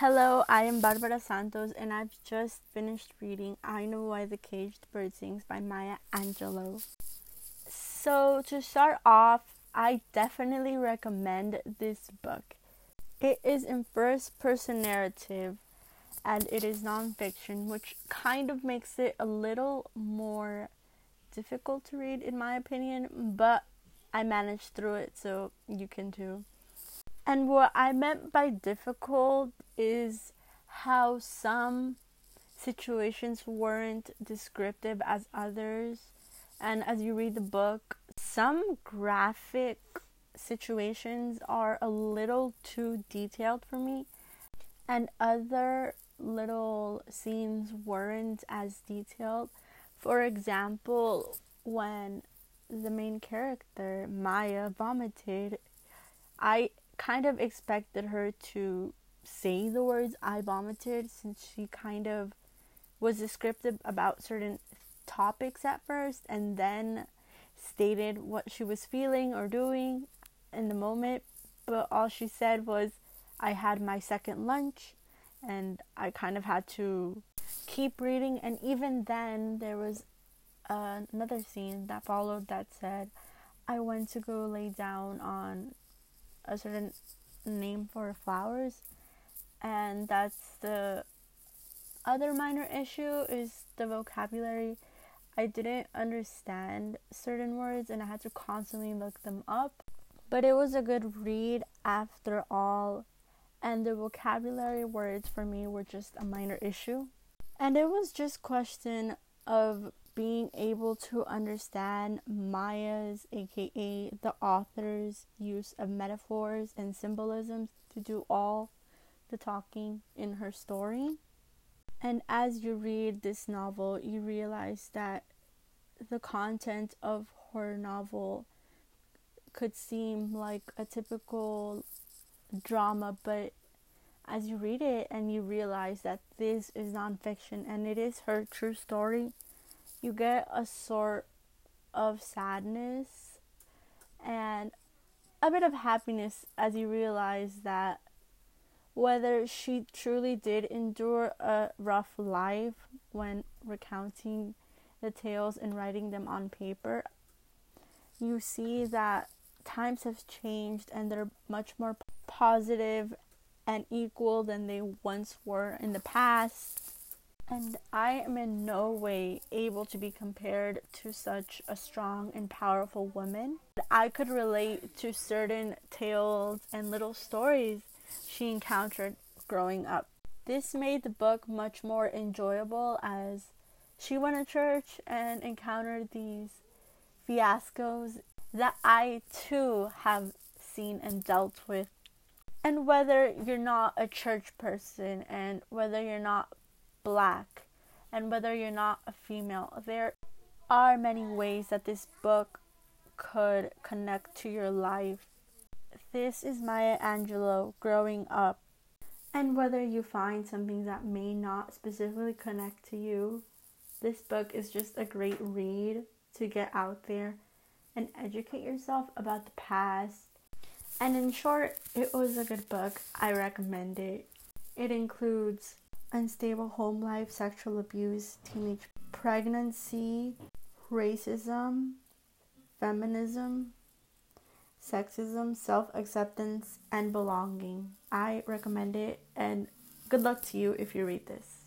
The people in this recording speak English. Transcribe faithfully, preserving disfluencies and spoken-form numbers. Hello, I am Barbara Santos, and I've just finished reading I Know Why the Caged Bird Sings by Maya Angelou. So, to start off, I definitely recommend this book. It is in first-person narrative, and it is nonfiction, which kind of makes it a little more difficult to read, in my opinion, but I managed through it, so you can too. And what I meant by difficult is how some situations weren't descriptive as others. And as you read the book, some graphic situations are a little too detailed for me. And other little scenes weren't as detailed. For example, when the main character, Maya, vomited, I kind of expected her to say the words I vomited, since she kind of was descriptive about certain topics at first and then stated what she was feeling or doing in the moment. But all she said was, I had my second lunch, and I kind of had to keep reading. And even then, there was uh, another scene that followed that said, I went to go lay down on a certain name for flowers. And that's the other minor issue, is the vocabulary. I didn't understand certain words and I had to constantly look them up, but it was a good read after all, and the vocabulary words for me were just a minor issue. And it was just a question of being able to understand Maya's, aka the author's, use of metaphors and symbolisms to do all the talking in her story. And as you read this novel, you realize that the content of her novel could seem like a typical drama, but as you read it and you realize that this is nonfiction and it is her true story, you get a sort of sadness and a bit of happiness as you realize that whether she truly did endure a rough life when recounting the tales and writing them on paper, you see that times have changed and they're much more positive and equal than they once were in the past. And I am in no way able to be compared to such a strong and powerful woman. I could relate to certain tales and little stories she encountered growing up. This made the book much more enjoyable, as she went to church and encountered these fiascos that I too have seen and dealt with. And whether you're not a church person, and whether you're not Black, and whether you're not a female, there are many ways that this book could connect to your life. This is Maya Angelou growing up, and whether you find something that may not specifically connect to you, this book is just a great read to get out there and educate yourself about the past. And in short, it was a good book. I recommend it. It includes unstable home life, sexual abuse, teenage pregnancy, racism, feminism, sexism, self-acceptance, and belonging. I recommend it, and good luck to you if you read this.